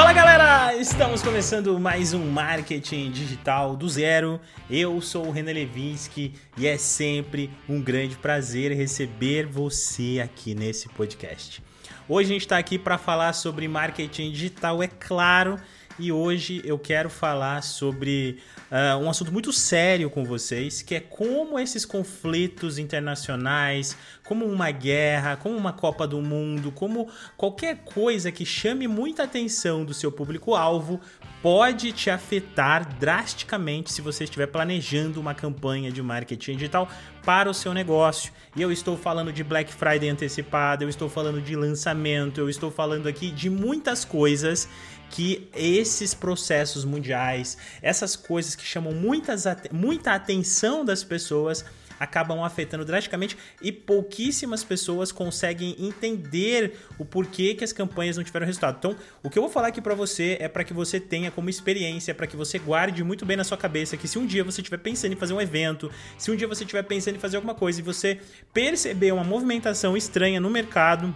Fala galera, estamos começando mais um Marketing Digital do Zero. Eu sou o Renan Levinski e é sempre um grande prazer receber você aqui nesse podcast. Hoje a gente está aqui para falar sobre marketing digital, é claro, e hoje eu quero falar sobre um assunto muito sério com vocês, que é como esses conflitos internacionais, como uma guerra, como uma Copa do Mundo, como qualquer coisa que chame muita atenção do seu público-alvo pode te afetar drasticamente se você estiver planejando uma campanha de marketing digital para o seu negócio. E eu estou falando de Black Friday antecipada, eu estou falando de lançamento, eu estou falando aqui de muitas coisas que esses processos mundiais, essas coisas que chamam muita atenção das pessoas, acabam afetando drasticamente e pouquíssimas pessoas conseguem entender o porquê que as campanhas não tiveram resultado. Então, o que eu vou falar aqui para você é para que você tenha como experiência, para que você guarde muito bem na sua cabeça que se um dia você estiver pensando em fazer um evento, se um dia você estiver pensando em fazer alguma coisa e você perceber uma movimentação estranha no mercado,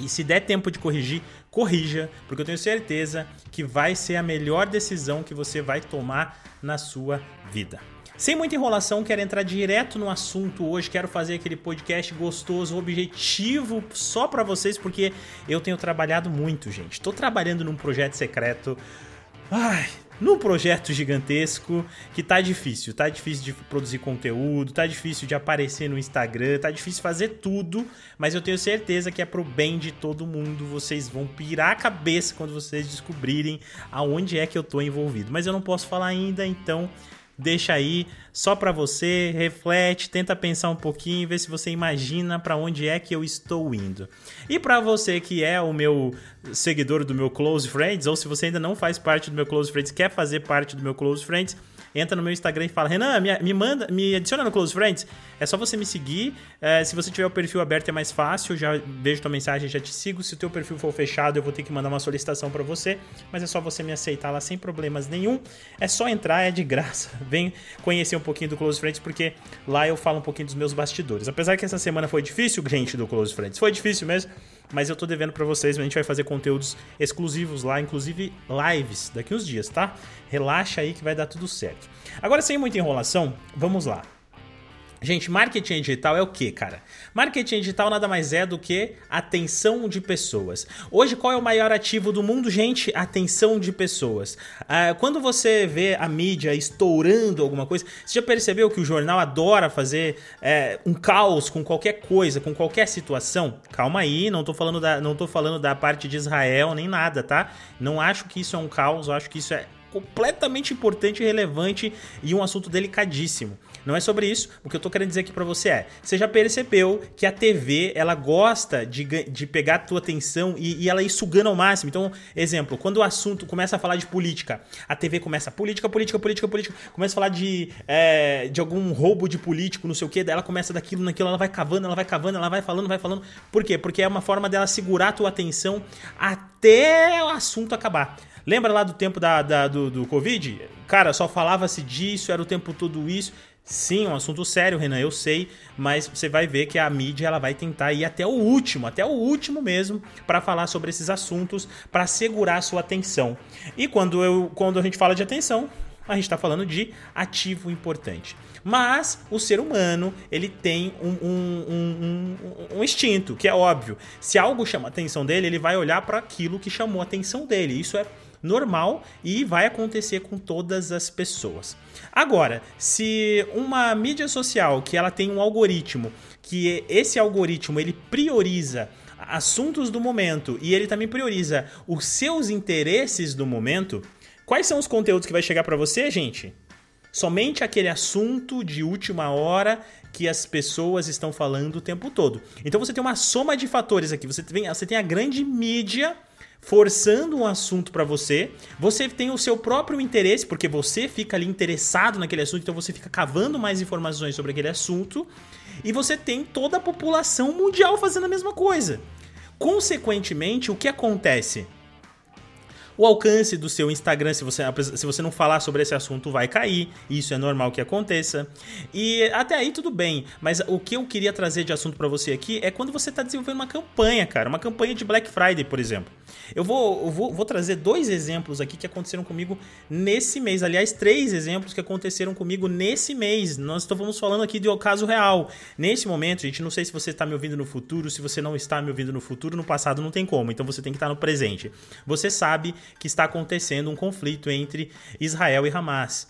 e se der tempo de corrigir, corrija, porque eu tenho certeza que vai ser a melhor decisão que você vai tomar na sua vida. Sem muita enrolação, quero entrar direto no assunto hoje, quero fazer aquele podcast gostoso, objetivo só para vocês, porque eu tenho trabalhado muito, gente. Estou trabalhando num projeto secreto, num projeto gigantesco que tá difícil de produzir conteúdo, tá difícil de aparecer no Instagram, tá difícil fazer tudo, mas eu tenho certeza que é pro bem de todo mundo, vocês vão pirar a cabeça quando vocês descobrirem aonde é que eu tô envolvido, mas eu não posso falar ainda, então deixa aí, só para você, reflete, tenta pensar um pouquinho, vê se você imagina para onde é que eu estou indo. E para você que é o meu seguidor do meu Close Friends, ou se você ainda não faz parte do meu Close Friends, quer fazer parte do meu Close Friends, entra no meu Instagram e fala, Renan, me adiciona no Close Friends. É só você me seguir, se você tiver o perfil aberto é mais fácil, já vejo tua mensagem, já te sigo. Se o teu perfil for fechado eu vou ter que mandar uma solicitação para você, mas é só você me aceitar lá sem problemas nenhum, é só entrar, é de graça. Vem conhecer um pouquinho do Close Friends, porque lá eu falo um pouquinho dos meus bastidores. Apesar que essa semana foi difícil, gente, do Close Friends, foi difícil mesmo, mas eu tô devendo pra vocês, a gente vai fazer conteúdos exclusivos lá, inclusive lives daqui uns dias, tá? Relaxa aí que vai dar tudo certo. Agora, sem muita enrolação, vamos lá. Gente, marketing digital é o quê, cara? Marketing digital nada mais é do que atenção de pessoas. Hoje, qual é o maior ativo do mundo, gente? Atenção de pessoas. Quando você vê a mídia estourando alguma coisa, você já percebeu que o jornal adora fazer um caos com qualquer coisa, com qualquer situação? Calma aí, não tô falando da parte de Israel nem nada, tá? Não acho que isso é um caos, eu acho que isso é completamente importante, relevante e um assunto delicadíssimo. Não é sobre isso, o que eu tô querendo dizer aqui pra você é, você já percebeu que a TV, ela gosta de pegar a tua atenção e ela ir sugando ao máximo. Então, exemplo, quando o assunto começa a falar de política, a TV começa política, começa a falar de algum roubo de político, não sei o que, daí ela começa daquilo, naquilo, ela vai cavando, ela vai falando. Por quê? Porque é uma forma dela segurar a tua atenção até o assunto acabar. Lembra lá do tempo do Covid? Cara, só falava-se disso, era o tempo todo isso. Sim, um assunto sério, Renan, eu sei, mas você vai ver que a mídia ela vai tentar ir até o último mesmo, para falar sobre esses assuntos, para segurar a sua atenção. E quando a gente fala de atenção, a gente está falando de ativo importante. Mas o ser humano ele tem um instinto, que é óbvio. Se algo chama a atenção dele, ele vai olhar para aquilo que chamou a atenção dele. Isso é normal e vai acontecer com todas as pessoas. Agora, se uma mídia social que ela tem um algoritmo, que esse algoritmo ele prioriza assuntos do momento e ele também prioriza os seus interesses do momento, quais são os conteúdos que vai chegar para você, gente? Somente aquele assunto de última hora que as pessoas estão falando o tempo todo. Então você tem uma soma de fatores aqui, você tem a grande mídia forçando um assunto para você, você tem o seu próprio interesse, porque você fica ali interessado naquele assunto, então você fica cavando mais informações sobre aquele assunto, e você tem toda a população mundial fazendo a mesma coisa. Consequentemente, o que acontece? O alcance do seu Instagram, se você não falar sobre esse assunto, vai cair. Isso é normal que aconteça. E até aí tudo bem. Mas o que eu queria trazer de assunto para você aqui é quando você está desenvolvendo uma campanha, cara. Uma campanha de Black Friday, por exemplo. Eu vou trazer dois exemplos aqui que aconteceram comigo nesse mês. Aliás, três exemplos que aconteceram comigo nesse mês. Nós estamos falando aqui de um caso real. Nesse momento, gente, não sei se você está me ouvindo no futuro, se você não está me ouvindo no futuro, no passado não tem como. Então você tem que estar no presente. Você sabe que está acontecendo um conflito entre Israel e Hamas.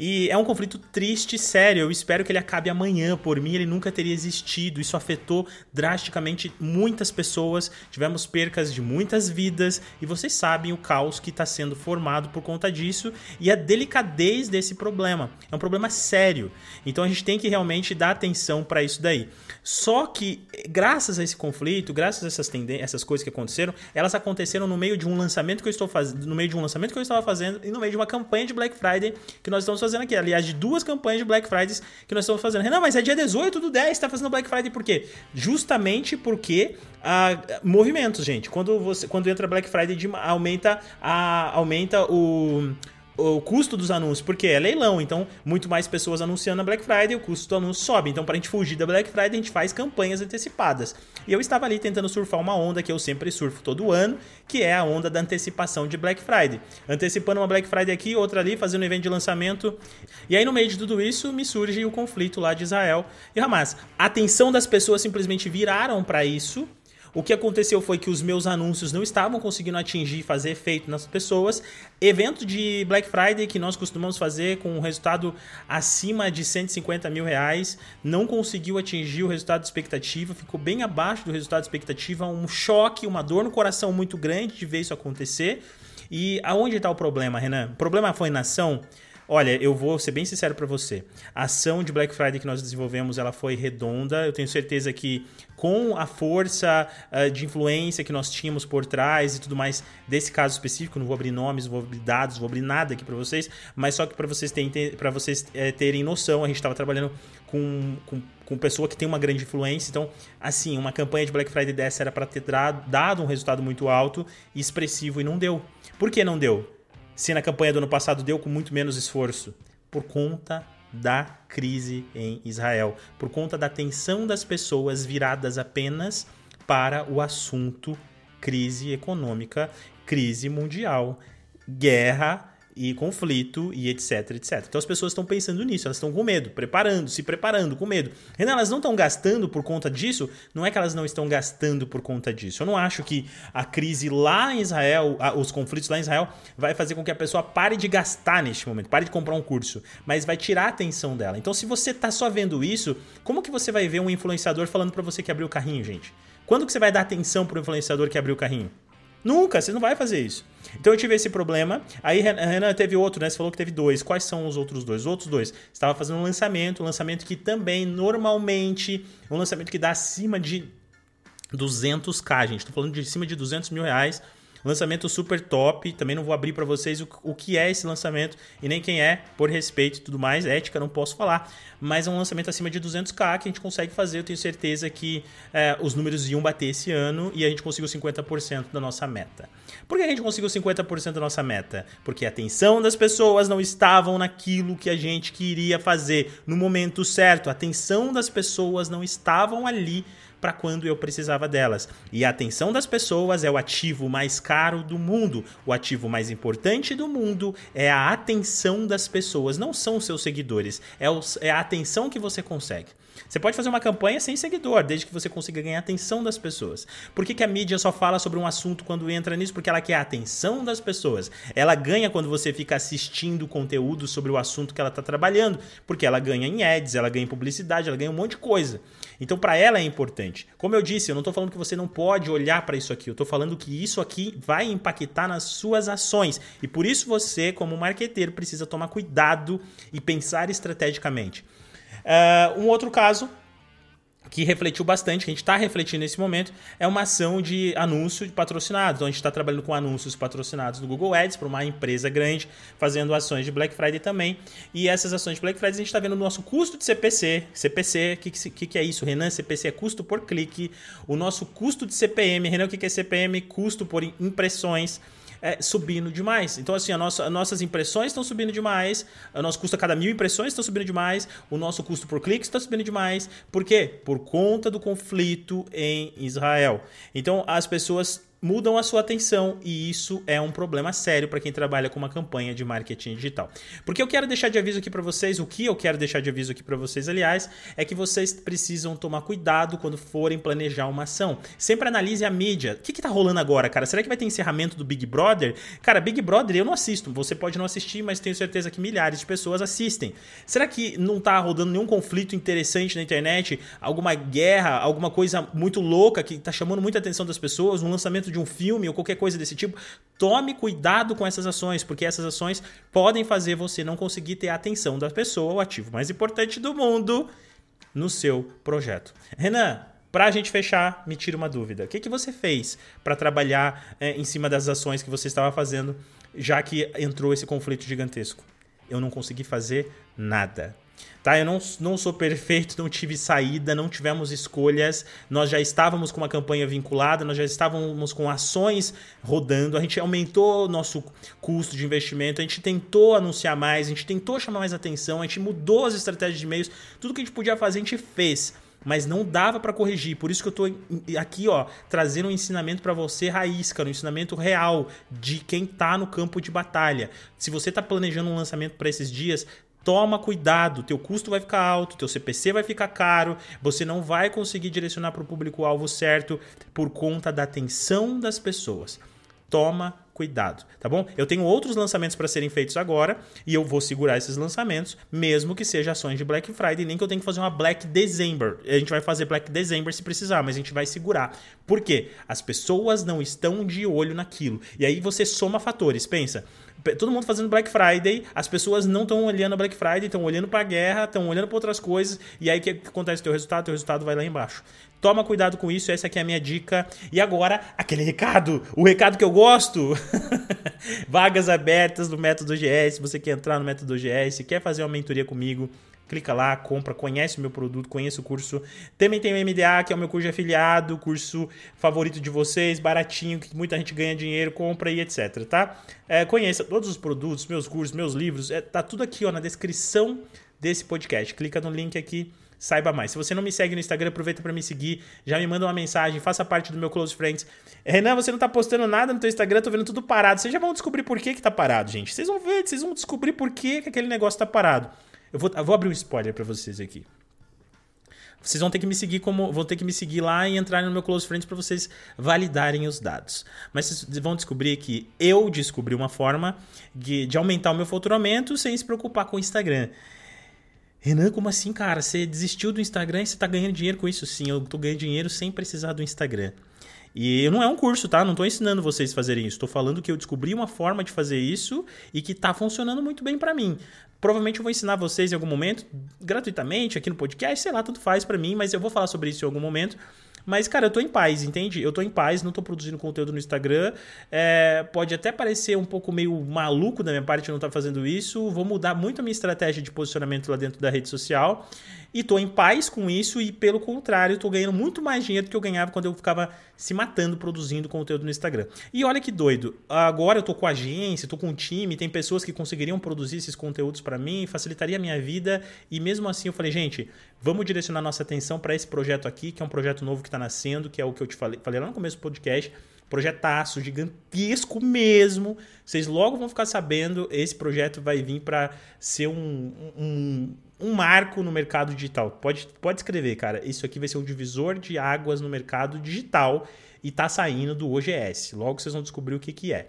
E é um conflito triste, sério, eu espero que ele acabe amanhã. Por mim, ele nunca teria existido. Isso afetou drasticamente muitas pessoas, tivemos percas de muitas vidas, e vocês sabem o caos que está sendo formado por conta disso e a delicadez desse problema. É um problema sério, então a gente tem que realmente dar atenção para isso daí. Só que, graças a esse conflito, graças a essas coisas que aconteceram, elas aconteceram no meio de um lançamento que eu estou fazendo, no meio de um lançamento que eu estava fazendo e no meio de uma campanha de Black Friday que nós estamos fazendo aqui, aliás, de duas campanhas de Black Fridays que nós estamos fazendo. Renan, mas é dia 18 do 10, tá fazendo Black Friday por quê? Justamente porque movimentos, gente. Quando entra Black Friday, aumenta o custo dos anúncios, porque é leilão, então muito mais pessoas anunciando na Black Friday, o custo do anúncio sobe. Então, para a gente fugir da Black Friday, a gente faz campanhas antecipadas. E eu estava ali tentando surfar uma onda que eu sempre surfo todo ano, que é a onda da antecipação de Black Friday. Antecipando uma Black Friday aqui, outra ali, fazendo um evento de lançamento. E aí, no meio de tudo isso, me surge o conflito lá de Israel e Hamas. A atenção das pessoas simplesmente viraram para isso. O que aconteceu foi que os meus anúncios não estavam conseguindo atingir, fazer efeito nas pessoas. Evento de Black Friday que nós costumamos fazer com um resultado acima de R$150 mil, não conseguiu atingir o resultado de expectativa, ficou bem abaixo do resultado de expectativa, um choque, uma dor no coração muito grande de ver isso acontecer. E aonde está o problema, Renan? O problema foi na ação? Olha, eu vou ser bem sincero para você. A ação de Black Friday que nós desenvolvemos, ela foi redonda. Eu tenho certeza que com a força de influência que nós tínhamos por trás e tudo mais desse caso específico, não vou abrir nomes, não vou abrir dados, não vou abrir nada aqui para vocês, mas só que para vocês terem noção, a gente estava trabalhando com pessoa que tem uma grande influência. Então, assim, uma campanha de Black Friday dessa era para ter dado um resultado muito alto e expressivo e não deu. Por que não deu? Se na campanha do ano passado deu com muito menos esforço, por conta da crise em Israel, por conta da atenção das pessoas viradas apenas para o assunto crise econômica, crise mundial, guerra e conflito e etc, etc. Então as pessoas estão pensando nisso, elas estão com medo, se preparando com medo. Renan, elas não estão gastando por conta disso? Não é que elas não estão gastando por conta disso. Eu não acho que a crise lá em Israel, os conflitos lá em Israel, vai fazer com que a pessoa pare de gastar neste momento, pare de comprar um curso, mas vai tirar a atenção dela. Então se você está só vendo isso, como que você vai ver um influenciador falando para você que abriu o carrinho, gente? Quando que você vai dar atenção para o influenciador que abriu o carrinho? Nunca, você não vai fazer isso. Então eu tive esse problema, aí Renan teve outro, né? Você falou que teve dois, quais são os outros dois? Os outros dois, você estava fazendo um lançamento que também normalmente, um lançamento que dá acima de 200k, gente, estou falando de acima de R$200 mil, lançamento super top, também não vou abrir para vocês o que é esse lançamento e nem quem é, por respeito e tudo mais, ética não posso falar, mas é um lançamento acima de 200k que a gente consegue fazer, eu tenho certeza que os números iam bater esse ano e a gente conseguiu 50% da nossa meta. Por que a gente conseguiu 50% da nossa meta? Porque a atenção das pessoas não estavam naquilo que a gente queria fazer no momento certo, a atenção das pessoas não estavam ali para quando eu precisava delas. E a atenção das pessoas é o ativo mais caro do mundo. O ativo mais importante do mundo é a atenção das pessoas. Não são os seus seguidores. É a atenção que você consegue. Você pode fazer uma campanha sem seguidor, desde que você consiga ganhar a atenção das pessoas. Por que a mídia só fala sobre um assunto quando entra nisso? Porque ela quer a atenção das pessoas. Ela ganha quando você fica assistindo conteúdo sobre o assunto que ela está trabalhando, porque ela ganha em ads, ela ganha em publicidade, ela ganha um monte de coisa. Então, para ela é importante. Como eu disse, eu não estou falando que você não pode olhar para isso aqui, eu estou falando que isso aqui vai impactar nas suas ações. E por isso você, como marqueteiro, precisa tomar cuidado e pensar estrategicamente. Um outro caso que refletiu bastante, que a gente está refletindo nesse momento, é uma ação de anúncio de patrocinados. Então a gente está trabalhando com anúncios patrocinados do Google Ads para uma empresa grande, fazendo ações de Black Friday também. E essas ações de Black Friday a gente está vendo no nosso custo de CPC. CPC, o que é isso, Renan? CPC é custo por clique. O nosso custo de CPM, Renan, o que é CPM? Custo por impressões. Subindo demais. Então, assim, nossas impressões estão subindo demais, o nosso custo a cada 1.000 impressões está subindo demais, o nosso custo por clique está subindo demais. Por quê? Por conta do conflito em Israel. Então, as pessoas mudam a sua atenção, e isso é um problema sério para quem trabalha com uma campanha de marketing digital. Porque eu quero deixar de aviso aqui para vocês, aliás, é que vocês precisam tomar cuidado quando forem planejar uma ação. Sempre analise a mídia. O que está rolando agora, cara? Será que vai ter encerramento do Big Brother? Cara, Big Brother eu não assisto. Você pode não assistir, mas tenho certeza que milhares de pessoas assistem. Será que não está rodando nenhum conflito interessante na internet? Alguma guerra, alguma coisa muito louca que está chamando muita atenção das pessoas? Um lançamento de um filme ou qualquer coisa desse tipo? Tome cuidado com essas ações, porque essas ações podem fazer você não conseguir ter a atenção da pessoa, o ativo mais importante do mundo, no seu projeto. Renan, pra gente fechar, me tira uma dúvida. O que que você fez para trabalhar em cima das ações que você estava fazendo, já que entrou esse conflito gigantesco? Eu não consegui fazer nada. Tá, eu não sou perfeito, não tive saída, não tivemos escolhas, nós já estávamos com uma campanha vinculada, nós já estávamos com ações rodando, a gente aumentou o nosso custo de investimento, a gente tentou anunciar mais, a gente tentou chamar mais atenção, a gente mudou as estratégias de e-mails, tudo que a gente podia fazer a gente fez, mas não dava para corrigir. Por isso que eu tô aqui, trazendo um ensinamento para você raiz, cara, um ensinamento real de quem tá no campo de batalha. Se você tá planejando um lançamento para esses dias, toma cuidado, teu custo vai ficar alto, teu CPC vai ficar caro, você não vai conseguir direcionar para o público-alvo certo por conta da atenção das pessoas. Toma cuidado, tá bom? Eu tenho outros lançamentos para serem feitos agora e eu vou segurar esses lançamentos, mesmo que seja ações de Black Friday, nem que eu tenha que fazer uma Black December. A gente vai fazer Black December se precisar, mas a gente vai segurar. Por quê? As pessoas não estão de olho naquilo. E aí você soma fatores, pensa... Todo mundo fazendo Black Friday, as pessoas não estão olhando a Black Friday, estão olhando para a guerra, estão olhando para outras coisas, e aí o que acontece? Teu resultado vai lá embaixo. Toma cuidado com isso, essa aqui é a minha dica. E agora, aquele recado, o recado que eu gosto. Vagas abertas do Método GS, se você quer entrar no Método GS, quer fazer uma mentoria comigo, clica lá, compra, conhece o meu produto, conhece o curso. Também tem o MDA, que é o meu curso de afiliado, curso favorito de vocês, baratinho, que muita gente ganha dinheiro, compra e etc, tá? Conheça todos os produtos, meus cursos, meus livros, tá tudo aqui na descrição desse podcast. Clica no link aqui, saiba mais. Se você não me segue no Instagram, aproveita para me seguir, já me manda uma mensagem, faça parte do meu Close Friends. Renan, você não tá postando nada no teu Instagram, tô vendo tudo parado. Vocês já vão descobrir por que tá parado, gente. Vocês vão ver, vocês vão descobrir por que aquele negócio tá parado. Eu vou abrir um spoiler para vocês aqui. Vocês vão ter que me seguir lá e entrar no meu Close Friends para vocês validarem os dados. Mas vocês vão descobrir que eu descobri uma forma de aumentar o meu faturamento sem se preocupar com o Instagram. Renan, como assim, cara? Você desistiu do Instagram e você tá ganhando dinheiro com isso? Sim, eu tô ganhando dinheiro sem precisar do Instagram. E não é um curso, tá? Não tô ensinando vocês a fazerem isso. Tô falando que eu descobri uma forma de fazer isso e que tá funcionando muito bem para mim. Provavelmente eu vou ensinar vocês em algum momento, gratuitamente, aqui no podcast, sei lá, tudo faz pra mim, mas eu vou falar sobre isso em algum momento. Mas, cara, eu tô em paz, entende? Eu tô em paz, não tô produzindo conteúdo no Instagram. Pode até parecer um pouco meio maluco da minha parte eu não estar fazendo isso. Vou mudar muito a minha estratégia de posicionamento lá dentro da rede social. E tô em paz com isso e, pelo contrário, tô ganhando muito mais dinheiro do que eu ganhava quando eu ficava se matando produzindo conteúdo no Instagram. E olha que doido. Agora eu tô com agência, tô com um time, tem pessoas que conseguiriam produzir esses conteúdos para mim, facilitaria a minha vida. E mesmo assim eu falei, gente, vamos direcionar nossa atenção para esse projeto aqui, que é um projeto novo que tá nascendo, que é o que eu te falei lá no começo do podcast, projetaço gigantesco mesmo, vocês logo vão ficar sabendo, esse projeto vai vir para ser um marco no mercado digital, pode escrever, cara, isso aqui vai ser um divisor de águas no mercado digital e tá saindo do OGS, logo vocês vão descobrir o que é.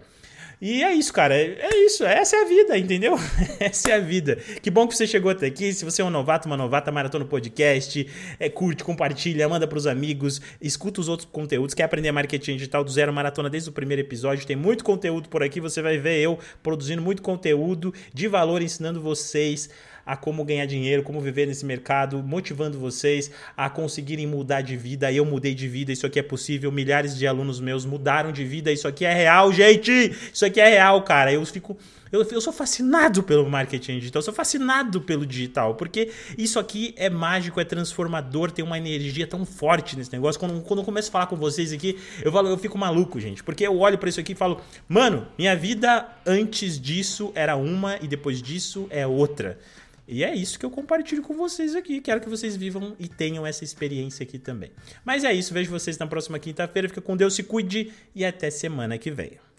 E é isso, cara, é isso, essa é a vida, entendeu? Essa é a vida. Que bom que você chegou até aqui, se você é um novato, uma novata, maratona o podcast, curte, compartilha, manda pros amigos, escuta os outros conteúdos, quer aprender marketing digital do zero, maratona desde o primeiro episódio, tem muito conteúdo por aqui, você vai ver eu produzindo muito conteúdo de valor, ensinando vocês a como ganhar dinheiro, como viver nesse mercado, motivando vocês a conseguirem mudar de vida. Eu mudei de vida, isso aqui é possível, milhares de alunos meus mudaram de vida, isso aqui é real, gente! Isso aqui é real, cara. Eu sou fascinado pelo marketing digital, eu sou fascinado pelo digital, porque isso aqui é mágico, é transformador, tem uma energia tão forte nesse negócio. Quando eu começo a falar com vocês aqui, eu fico maluco, gente, porque eu olho pra isso aqui e falo, mano, minha vida antes disso era uma e depois disso é outra. E é isso que eu compartilho com vocês aqui. Quero que vocês vivam e tenham essa experiência aqui também. Mas é isso. Vejo vocês na próxima quinta-feira. Fica com Deus, se cuide e até semana que vem.